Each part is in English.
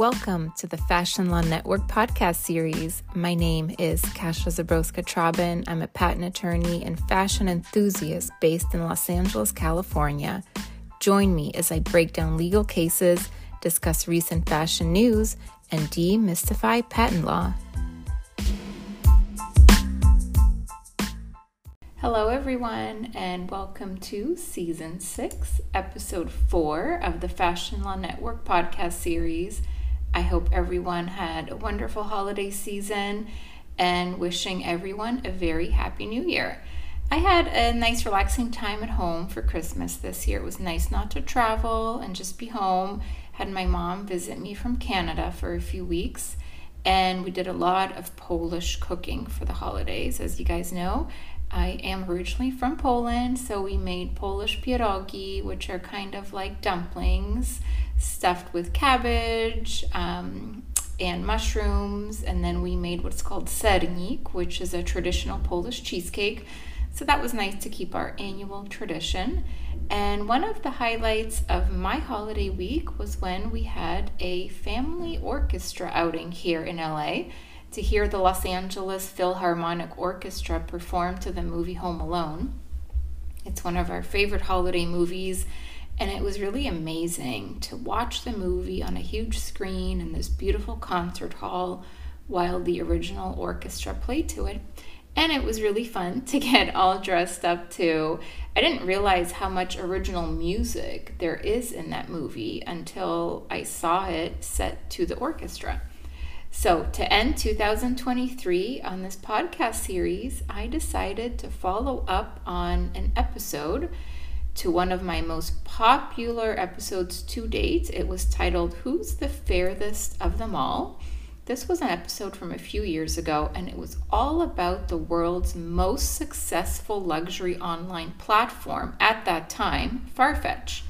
Welcome to the Fashion Law Network podcast series. My name is Kasia Zabroska-Trabin. I'm a patent attorney and fashion enthusiast based in Los Angeles, California. Join me as I break down legal cases, discuss recent fashion news, and demystify patent law. Hello, everyone, and welcome to Season 6, Episode 4 of the Fashion Law Network podcast series. I hope everyone had a wonderful holiday season and wishing everyone a very happy new year. I had a nice relaxing time at home for Christmas this year. It was nice not to travel and just be home. Had my mom visit me from Canada for a few weeks, and we did a lot of Polish cooking for the holidays. As you guys know, I am originally from Poland, so we made Polish pierogi, which are kind of like dumplings stuffed with cabbage and mushrooms, and then we made what's called sernik, which is a traditional Polish cheesecake. So that was nice to keep our annual tradition. And one of the highlights of my holiday week was when we had a family orchestra outing here in LA to hear the Los Angeles Philharmonic Orchestra perform to the movie Home Alone. It's one of our favorite holiday movies, and it was really amazing to watch the movie on a huge screen in this beautiful concert hall while the original orchestra played to it. And it was really fun to get all dressed up too. I didn't realize how much original music there is in that movie until I saw it set to the orchestra. So to end 2023 on this podcast series, I decided to follow up on an episode to one of my most popular episodes to date. It was titled, Who's the Fairest of Them All? This was an episode from a few years ago, and it was all about the world's most successful luxury online platform at that time, Farfetch.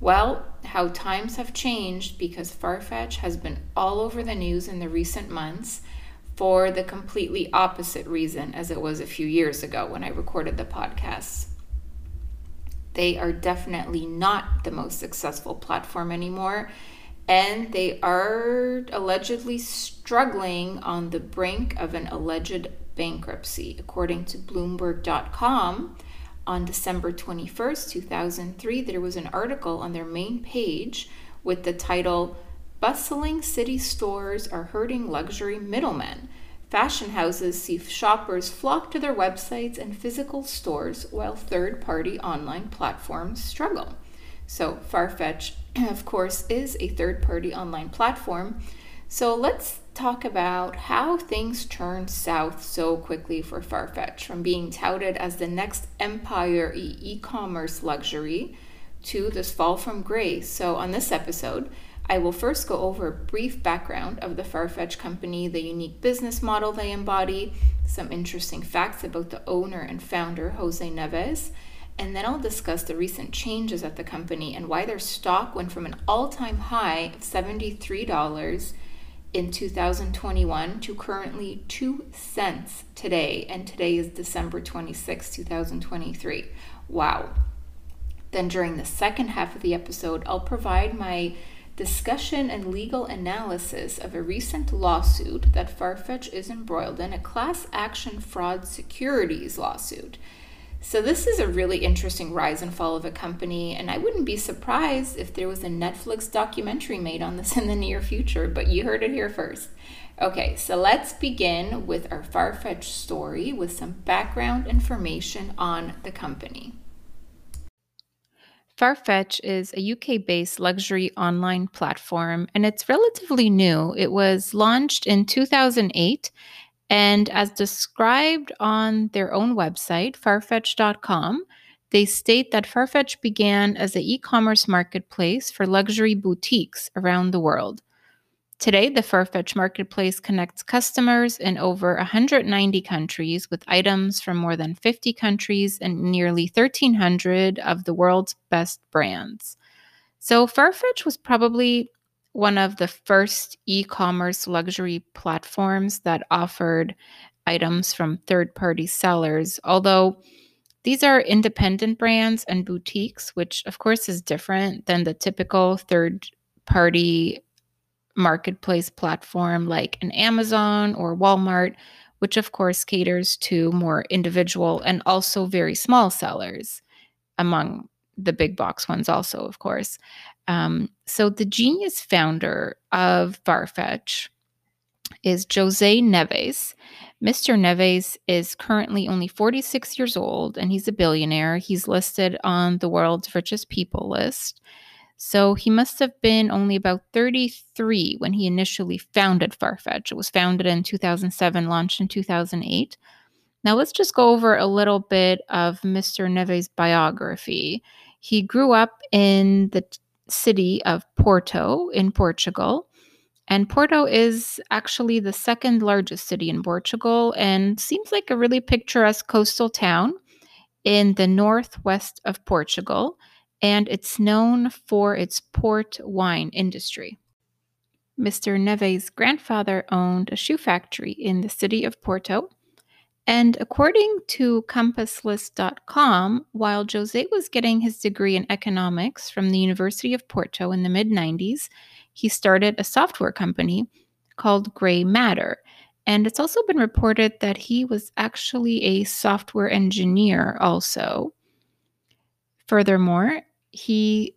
Well, how times have changed, because Farfetch has been all over the news in the recent months for the completely opposite reason as it was a few years ago when I recorded the podcast. They are definitely not the most successful platform anymore. And they are allegedly struggling on the brink of an alleged bankruptcy. According to Bloomberg.com, on December 21st, 2003, there was an article on their main page with the title, Bustling City Stores Are Hurting Luxury Middlemen. Fashion houses see shoppers flock to their websites and physical stores while third-party online platforms struggle. So Farfetch, of course, is a third-party online platform. So let's talk about how things turned south so quickly for Farfetch, from being touted as the next empire e-commerce luxury to this fall from grace. So on this episode, I will first go over a brief background of the Farfetch company, the unique business model they embody, some interesting facts about the owner and founder, Jose Neves, and then I'll discuss the recent changes at the company and why their stock went from an all-time high of $73 in 2021 to currently 2 cents today, and today is December 26, 2023. Wow. Then during the second half of the episode, I'll provide my discussion and legal analysis of a recent lawsuit that Farfetch is embroiled in, a class action fraud securities lawsuit. So this is a really interesting rise and fall of a company, and I wouldn't be surprised if there was a Netflix documentary made on this in the near future, but you heard it here first. Okay, so let's begin with our Farfetch story with some background information on the company. Farfetch is a UK-based luxury online platform, and it's relatively new. It was launched in 2008. And as described on their own website, Farfetch.com, they state that Farfetch began as an e-commerce marketplace for luxury boutiques around the world. Today, the Farfetch marketplace connects customers in over 190 countries with items from more than 50 countries and nearly 1,300 of the world's best brands. So Farfetch was probably one of the first e-commerce luxury platforms that offered items from third-party sellers, although these are independent brands and boutiques, which of course is different than the typical third-party marketplace platform like an Amazon or Walmart, which of course caters to more individual and also very small sellers among the big box ones also, of course. So the genius founder of Farfetch is Jose Neves. Mr. Neves is currently only 46 years old and he's a billionaire. He's listed on the world's richest people list. So he must have been only about 33 when he initially founded Farfetch. It was founded in 2007, launched in 2008. Now let's just go over a little bit of Mr. Neves' biography. He grew up in the city of Porto in Portugal. And Porto is actually the second largest city in Portugal and seems like a really picturesque coastal town in the northwest of Portugal. And it's known for its port wine industry. Mr. Neves' grandfather owned a shoe factory in the city of Porto. And according to CompassList.com, while Jose was getting his degree in economics from the University of Porto in the mid-90s, he started a software company called Gray Matter. And it's also been reported that he was actually a software engineer also. Furthermore, he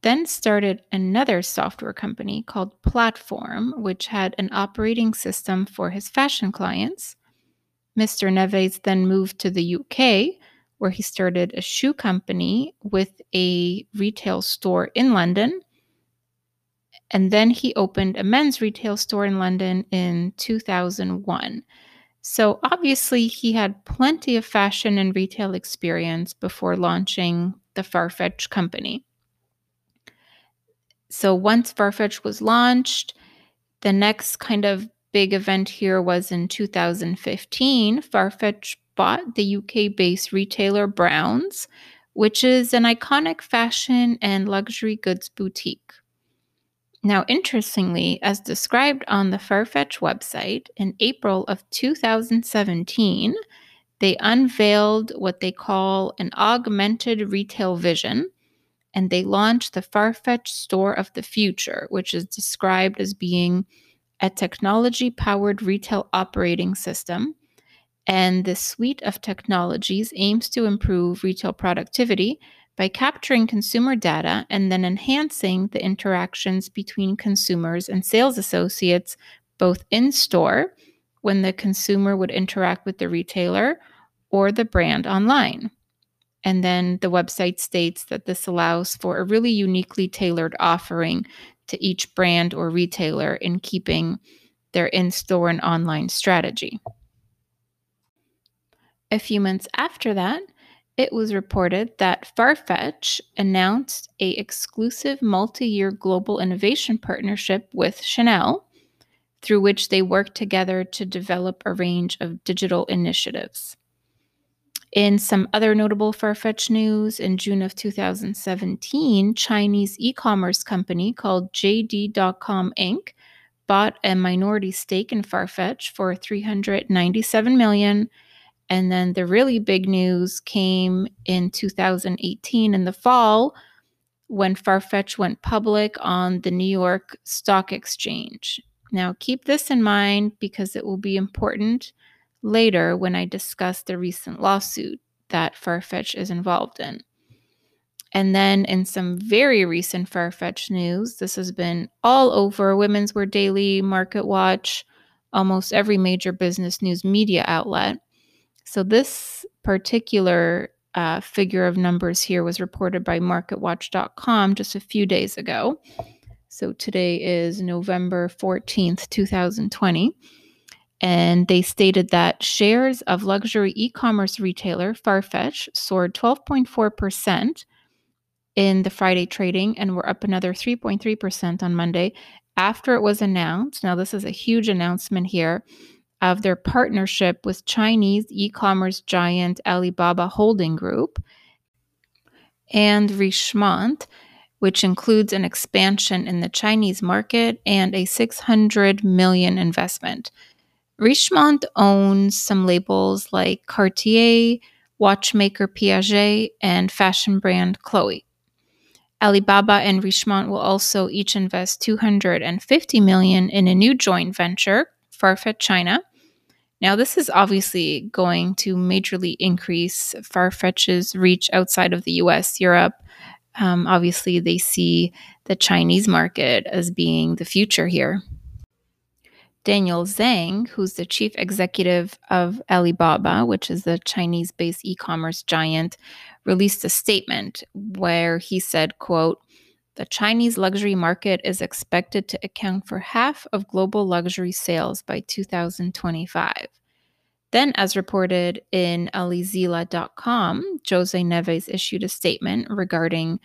then started another software company called Platform, which had an operating system for his fashion clients. Mr. Neves then moved to the UK, where he started a shoe company with a retail store in London. And then he opened a men's retail store in London in 2001. So obviously he had plenty of fashion and retail experience before launching the Farfetch company. So once Farfetch was launched, the next kind of big event here was in 2015. Farfetch bought the UK-based retailer Browns, which is an iconic fashion and luxury goods boutique. Now, interestingly, as described on the Farfetch website, in April of 2017, they unveiled what they call an augmented retail vision, and they launched the Farfetch Store of the Future, which is described as being a technology-powered retail operating system. And this suite of technologies aims to improve retail productivity by capturing consumer data and then enhancing the interactions between consumers and sales associates, both in store when the consumer would interact with the retailer or the brand online. And then the website states that this allows for a really uniquely tailored offering to each brand or retailer in keeping their in-store and online strategy. A few months after that, it was reported that Farfetch announced an exclusive multi-year global innovation partnership with Chanel, through which they worked together to develop a range of digital initiatives. In some other notable Farfetch news, in June of 2017, Chinese e-commerce company called JD.com Inc. bought a minority stake in Farfetch for $397 million. And then the really big news came in 2018 in the fall when Farfetch went public on the New York Stock Exchange. Now, keep this in mind because it will be important later when I discuss the recent lawsuit that Farfetch is involved in. And then in some very recent Farfetch news, this has been all over Women's Wear Daily, MarketWatch, almost every major business news media outlet. So this particular figure of numbers here was reported by MarketWatch.com just a few days ago. So today is November 14th, 2020. And they stated that shares of luxury e-commerce retailer Farfetch soared 12.4% in the Friday trading and were up another 3.3% on Monday after it was announced. Now, this is a huge announcement here of their partnership with Chinese e-commerce giant Alibaba Holding Group and Richemont, which includes an expansion in the Chinese market and a $600 million investment. Richemont owns some labels like Cartier, watchmaker Piaget, and fashion brand Chloe. Alibaba and Richemont will also each invest $250 million in a new joint venture, Farfetch China. Now, this is obviously going to majorly increase Farfetch's reach outside of the US, Europe. Obviously, they see the Chinese market as being the future here. Daniel Zhang, who's the chief executive of Alibaba, which is the Chinese-based e-commerce giant, released a statement where he said, quote, "The Chinese luxury market is expected to account for half of global luxury sales by 2025. Then, as reported in Alizila.com, Jose Neves issued a statement regarding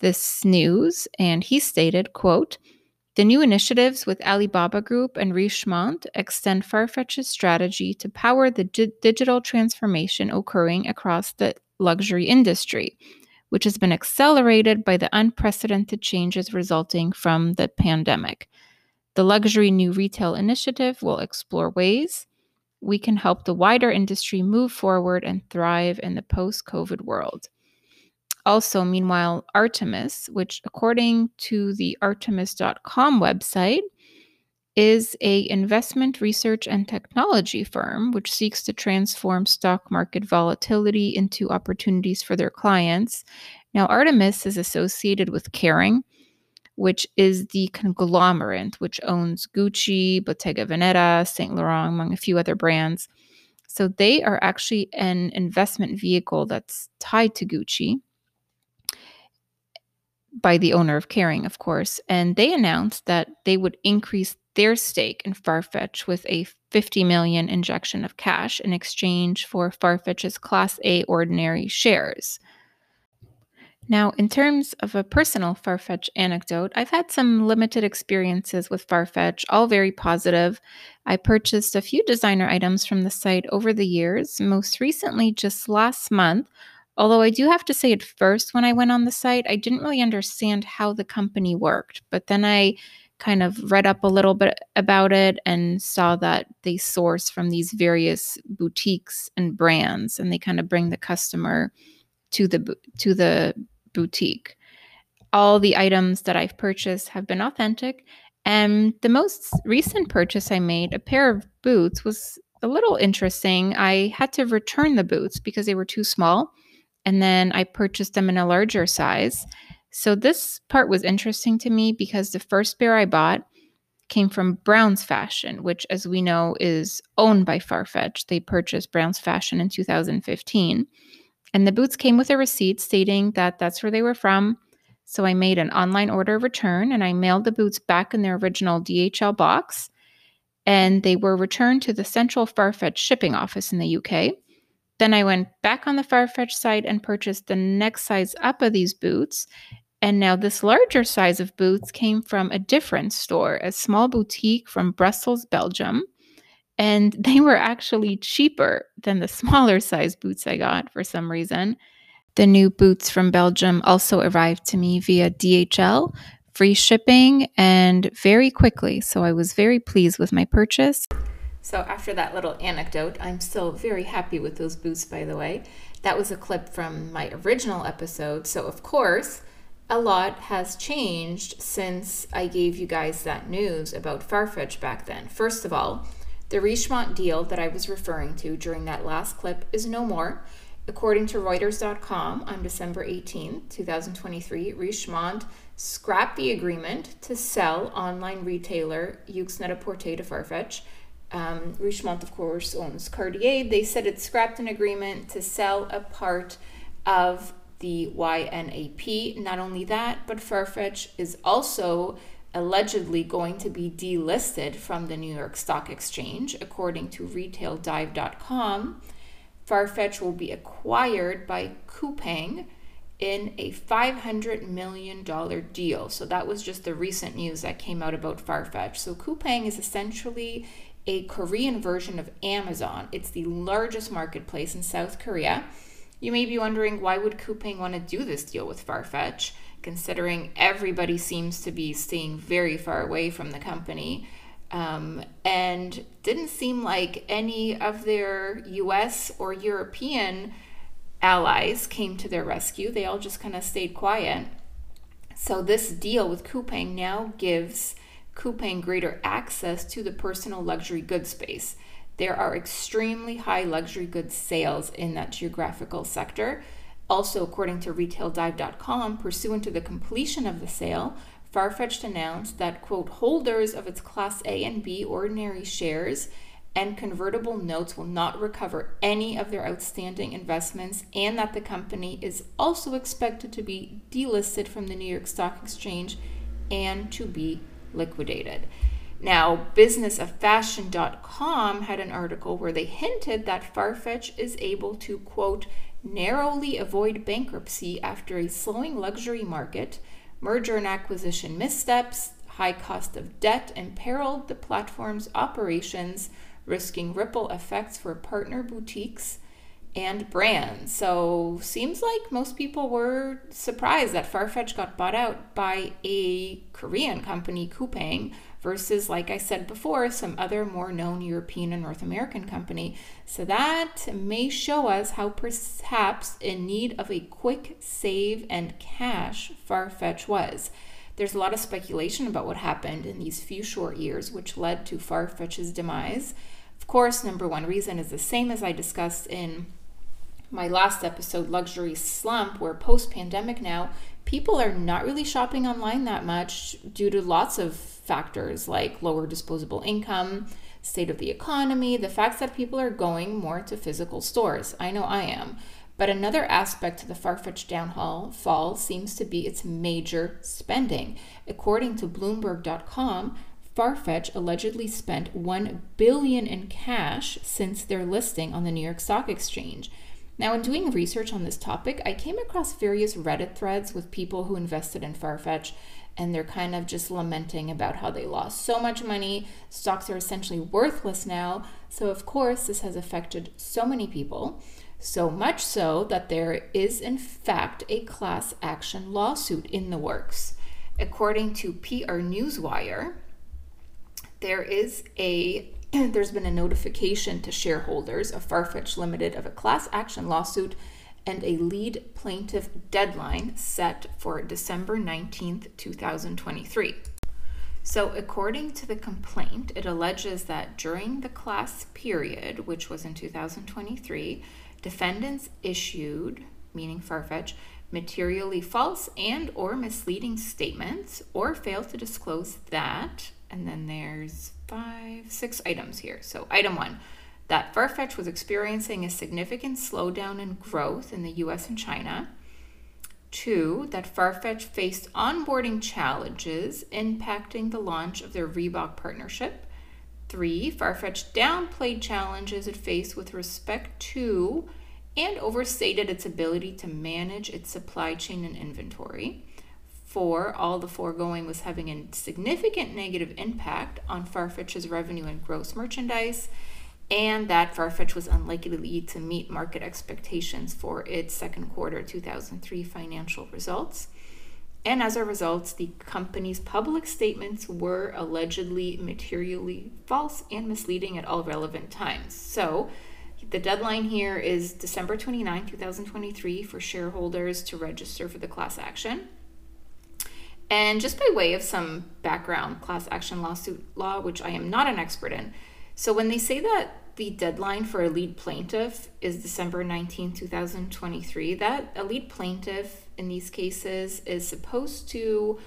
this news, and he stated, quote, "The new initiatives with Alibaba Group and Richemont extend Farfetch's strategy to power the digital transformation occurring across the luxury industry, which has been accelerated by the unprecedented changes resulting from the pandemic. The Luxury New Retail Initiative will explore ways we can help the wider industry move forward and thrive in the post-COVID world." Also, meanwhile, Artemis, which according to the Artemis.com website, is an investment research and technology firm which seeks to transform stock market volatility into opportunities for their clients. Now, Artemis is associated with Kering, which is the conglomerate which owns Gucci, Bottega Veneta, Saint Laurent, among a few other brands. So they are actually an investment vehicle that's tied to Gucci, by the owner of Kering, of course, and they announced that they would increase their stake in Farfetch with a $50 million injection of cash in exchange for Farfetch's Class A ordinary shares. Now, in terms of a personal Farfetch anecdote, I've had some limited experiences with Farfetch, all very positive. I purchased a few designer items from the site over the years, most recently just last month. Although I do have to say at first when I went on the site, I didn't really understand how the company worked. But then I kind of read up a little bit about it and saw that they source from these various boutiques and brands, and they kind of bring the customer to the boutique. All the items that I've purchased have been authentic. And the most recent purchase I made, a pair of boots, was a little interesting. I had to return the boots because they were too small. And then I purchased them in a larger size. So this part was interesting to me because the first pair I bought came from Brown's Fashion, which, as we know, is owned by Farfetch. They purchased Brown's Fashion in 2015. And the boots came with a receipt stating that that's where they were from. So I made an online order return and I mailed the boots back in their original DHL box. And they were returned to the central Farfetch shipping office in the UK. Then I went back on the Farfetch site and purchased the next size up of these boots. And now this larger size of boots came from a different store, a small boutique from Brussels, Belgium. And they were actually cheaper than the smaller size boots I got for some reason. The new boots from Belgium also arrived to me via DHL, free shipping, and very quickly. So I was very pleased with my purchase. So after that little anecdote, I'm still very happy with those boots, by the way. That was a clip from my original episode. So of course, a lot has changed since I gave you guys that news about Farfetch back then. First of all, the Richemont deal that I was referring to during that last clip is no more. According to Reuters.com, on December 18, 2023, Richemont scrapped the agreement to sell online retailer Yoox Net-a-Porter to Farfetch. Richemont, of course, owns Cartier. They said it scrapped an agreement to sell a part of the YNAP. Not only that, but Farfetch is also allegedly going to be delisted from the New York Stock Exchange. According to RetailDive.com, Farfetch will be acquired by Coupang in a $500 million deal. So that was just the recent news that came out about Farfetch. So Coupang is essentially a Korean version of Amazon. It's the largest marketplace in South Korea. You may be wondering, why would Coupang want to do this deal with Farfetch, considering everybody seems to be staying very far away from the company, and didn't seem like any of their US or European allies came to their rescue. They all just kind of stayed quiet. So this deal with Coupang now gives Coupang greater access to the personal luxury goods space. There are extremely high luxury goods sales in that geographical sector. Also, according to RetailDive.com, pursuant to the completion of the sale, Farfetch announced that, quote, holders of its Class A and B ordinary shares and convertible notes will not recover any of their outstanding investments, and that the company is also expected to be delisted from the New York Stock Exchange and to be liquidated. Now, businessoffashion.com had an article where they hinted that Farfetch is able to, quote, narrowly avoid bankruptcy after a slowing luxury market, merger and acquisition missteps, high cost of debt imperiled the platform's operations, risking ripple effects for partner boutiques and brands. So seems like most people were surprised that Farfetch got bought out by a Korean company, Coupang, versus, like I said before, some other more known European and North American company. So that may show us how perhaps in need of a quick save and cash Farfetch was. There's a lot of speculation about what happened in these few short years, which led to Farfetch's demise. Of course, number one reason is the same as I discussed in my last episode, Luxury Slump, where post-pandemic now, people are not really shopping online that much due to lots of factors like lower disposable income, state of the economy, the fact that people are going more to physical stores. I know I am. But another aspect to the Farfetch downfall seems to be its major spending. According to Bloomberg.com, Farfetch allegedly spent $1 billion in cash since their listing on the New York Stock Exchange. Now, in doing research on this topic, I came across various Reddit threads with people who invested in Farfetch, and they're kind of just lamenting about how they lost so much money. Stocks are essentially worthless now. So, of course, this has affected so many people. So much so that there is, in fact, a class action lawsuit in the works. According to PR Newswire, there's been a notification to shareholders of Farfetch Limited of a class action lawsuit and a lead plaintiff deadline set for December 19th, 2023. So according to the complaint, it alleges that during the class period, which was in 2023, defendants issued, meaning Farfetch, materially false and or misleading statements or failed to disclose that, and then there's 5-6 items here. So item one, that Farfetch was experiencing a significant slowdown in growth in the US and China. Two, that Farfetch faced onboarding challenges impacting the launch of their Reebok partnership. Three, Farfetch downplayed challenges it faced with respect to and overstated its ability to manage its supply chain and inventory. Four, all the foregoing was having a significant negative impact on Farfetch's revenue and gross merchandise, and that Farfetch was unlikely to meet market expectations for its second quarter 2003 financial results. And as a result, the company's public statements were allegedly materially false and misleading at all relevant times. So the deadline here is December 29, 2023 for shareholders to register for the class action. And just by way of some background, class action lawsuit law, which I am not an expert in. So when they say that the deadline for a lead plaintiff is December 19, 2023, that a lead plaintiff in these cases is supposed to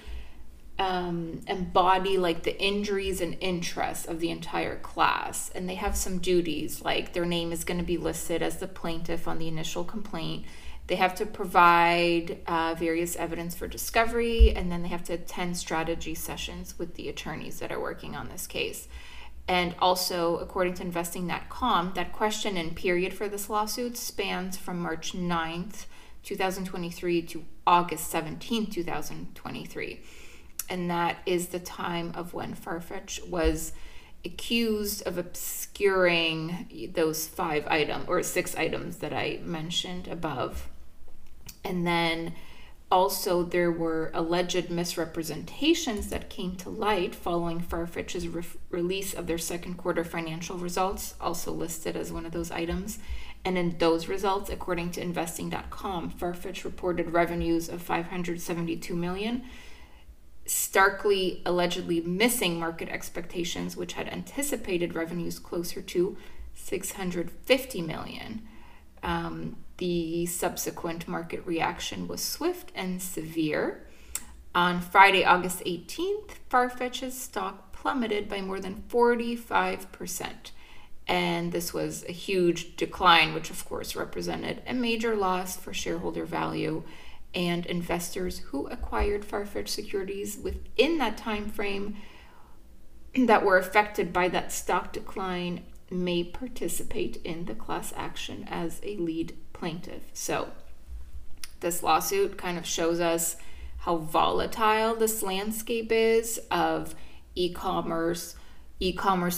embody like the injuries and interests of the entire class. And they have some duties, like their name is going to be listed as the plaintiff on the initial complaint. They have to provide various evidence for discovery, and then they have to attend strategy sessions with the attorneys that are working on this case. And also, according to Investing.com, that question and period for this lawsuit spans from March 9th, 2023 to August 17th, 2023. And that is the time of when Farfetch was accused of obscuring those 5 items or 6 items that I mentioned above. And then also, there were alleged misrepresentations that came to light following Farfetch's release of their second quarter financial results, also listed as one of those items. And in those results, according to Investing.com, Farfetch reported revenues of $572 million, starkly, allegedly missing market expectations, which had anticipated revenues closer to $650 million. The subsequent market reaction was swift and severe. On Friday, August 18th, Farfetch's stock plummeted by more than 45%. And this was a huge decline, which of course represented a major loss for shareholder value, and investors who acquired Farfetch securities within that time frame that were affected by that stock decline may participate in the class action as a lead plaintiff. So this lawsuit kind of shows us how volatile this landscape is of e-commerce,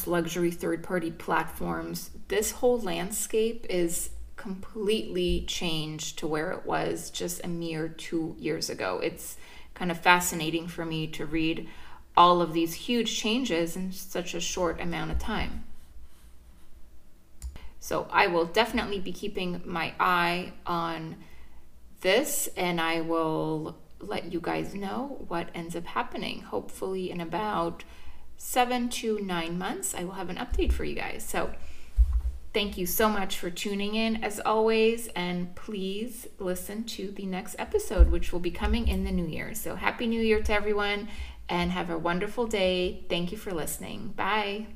luxury, third-party platforms. This whole landscape is completely changed to where it was just a mere 2 years ago. It's kind of fascinating for me to read all of these huge changes in such a short amount of time. So I will definitely be keeping my eye on this, and I will let you guys know what ends up happening. Hopefully in about 7 to 9 months, I will have an update for you guys. So thank you so much for tuning in as always, and please listen to the next episode, which will be coming in the new year. So happy new year to everyone, and have a wonderful day. Thank you for listening. Bye.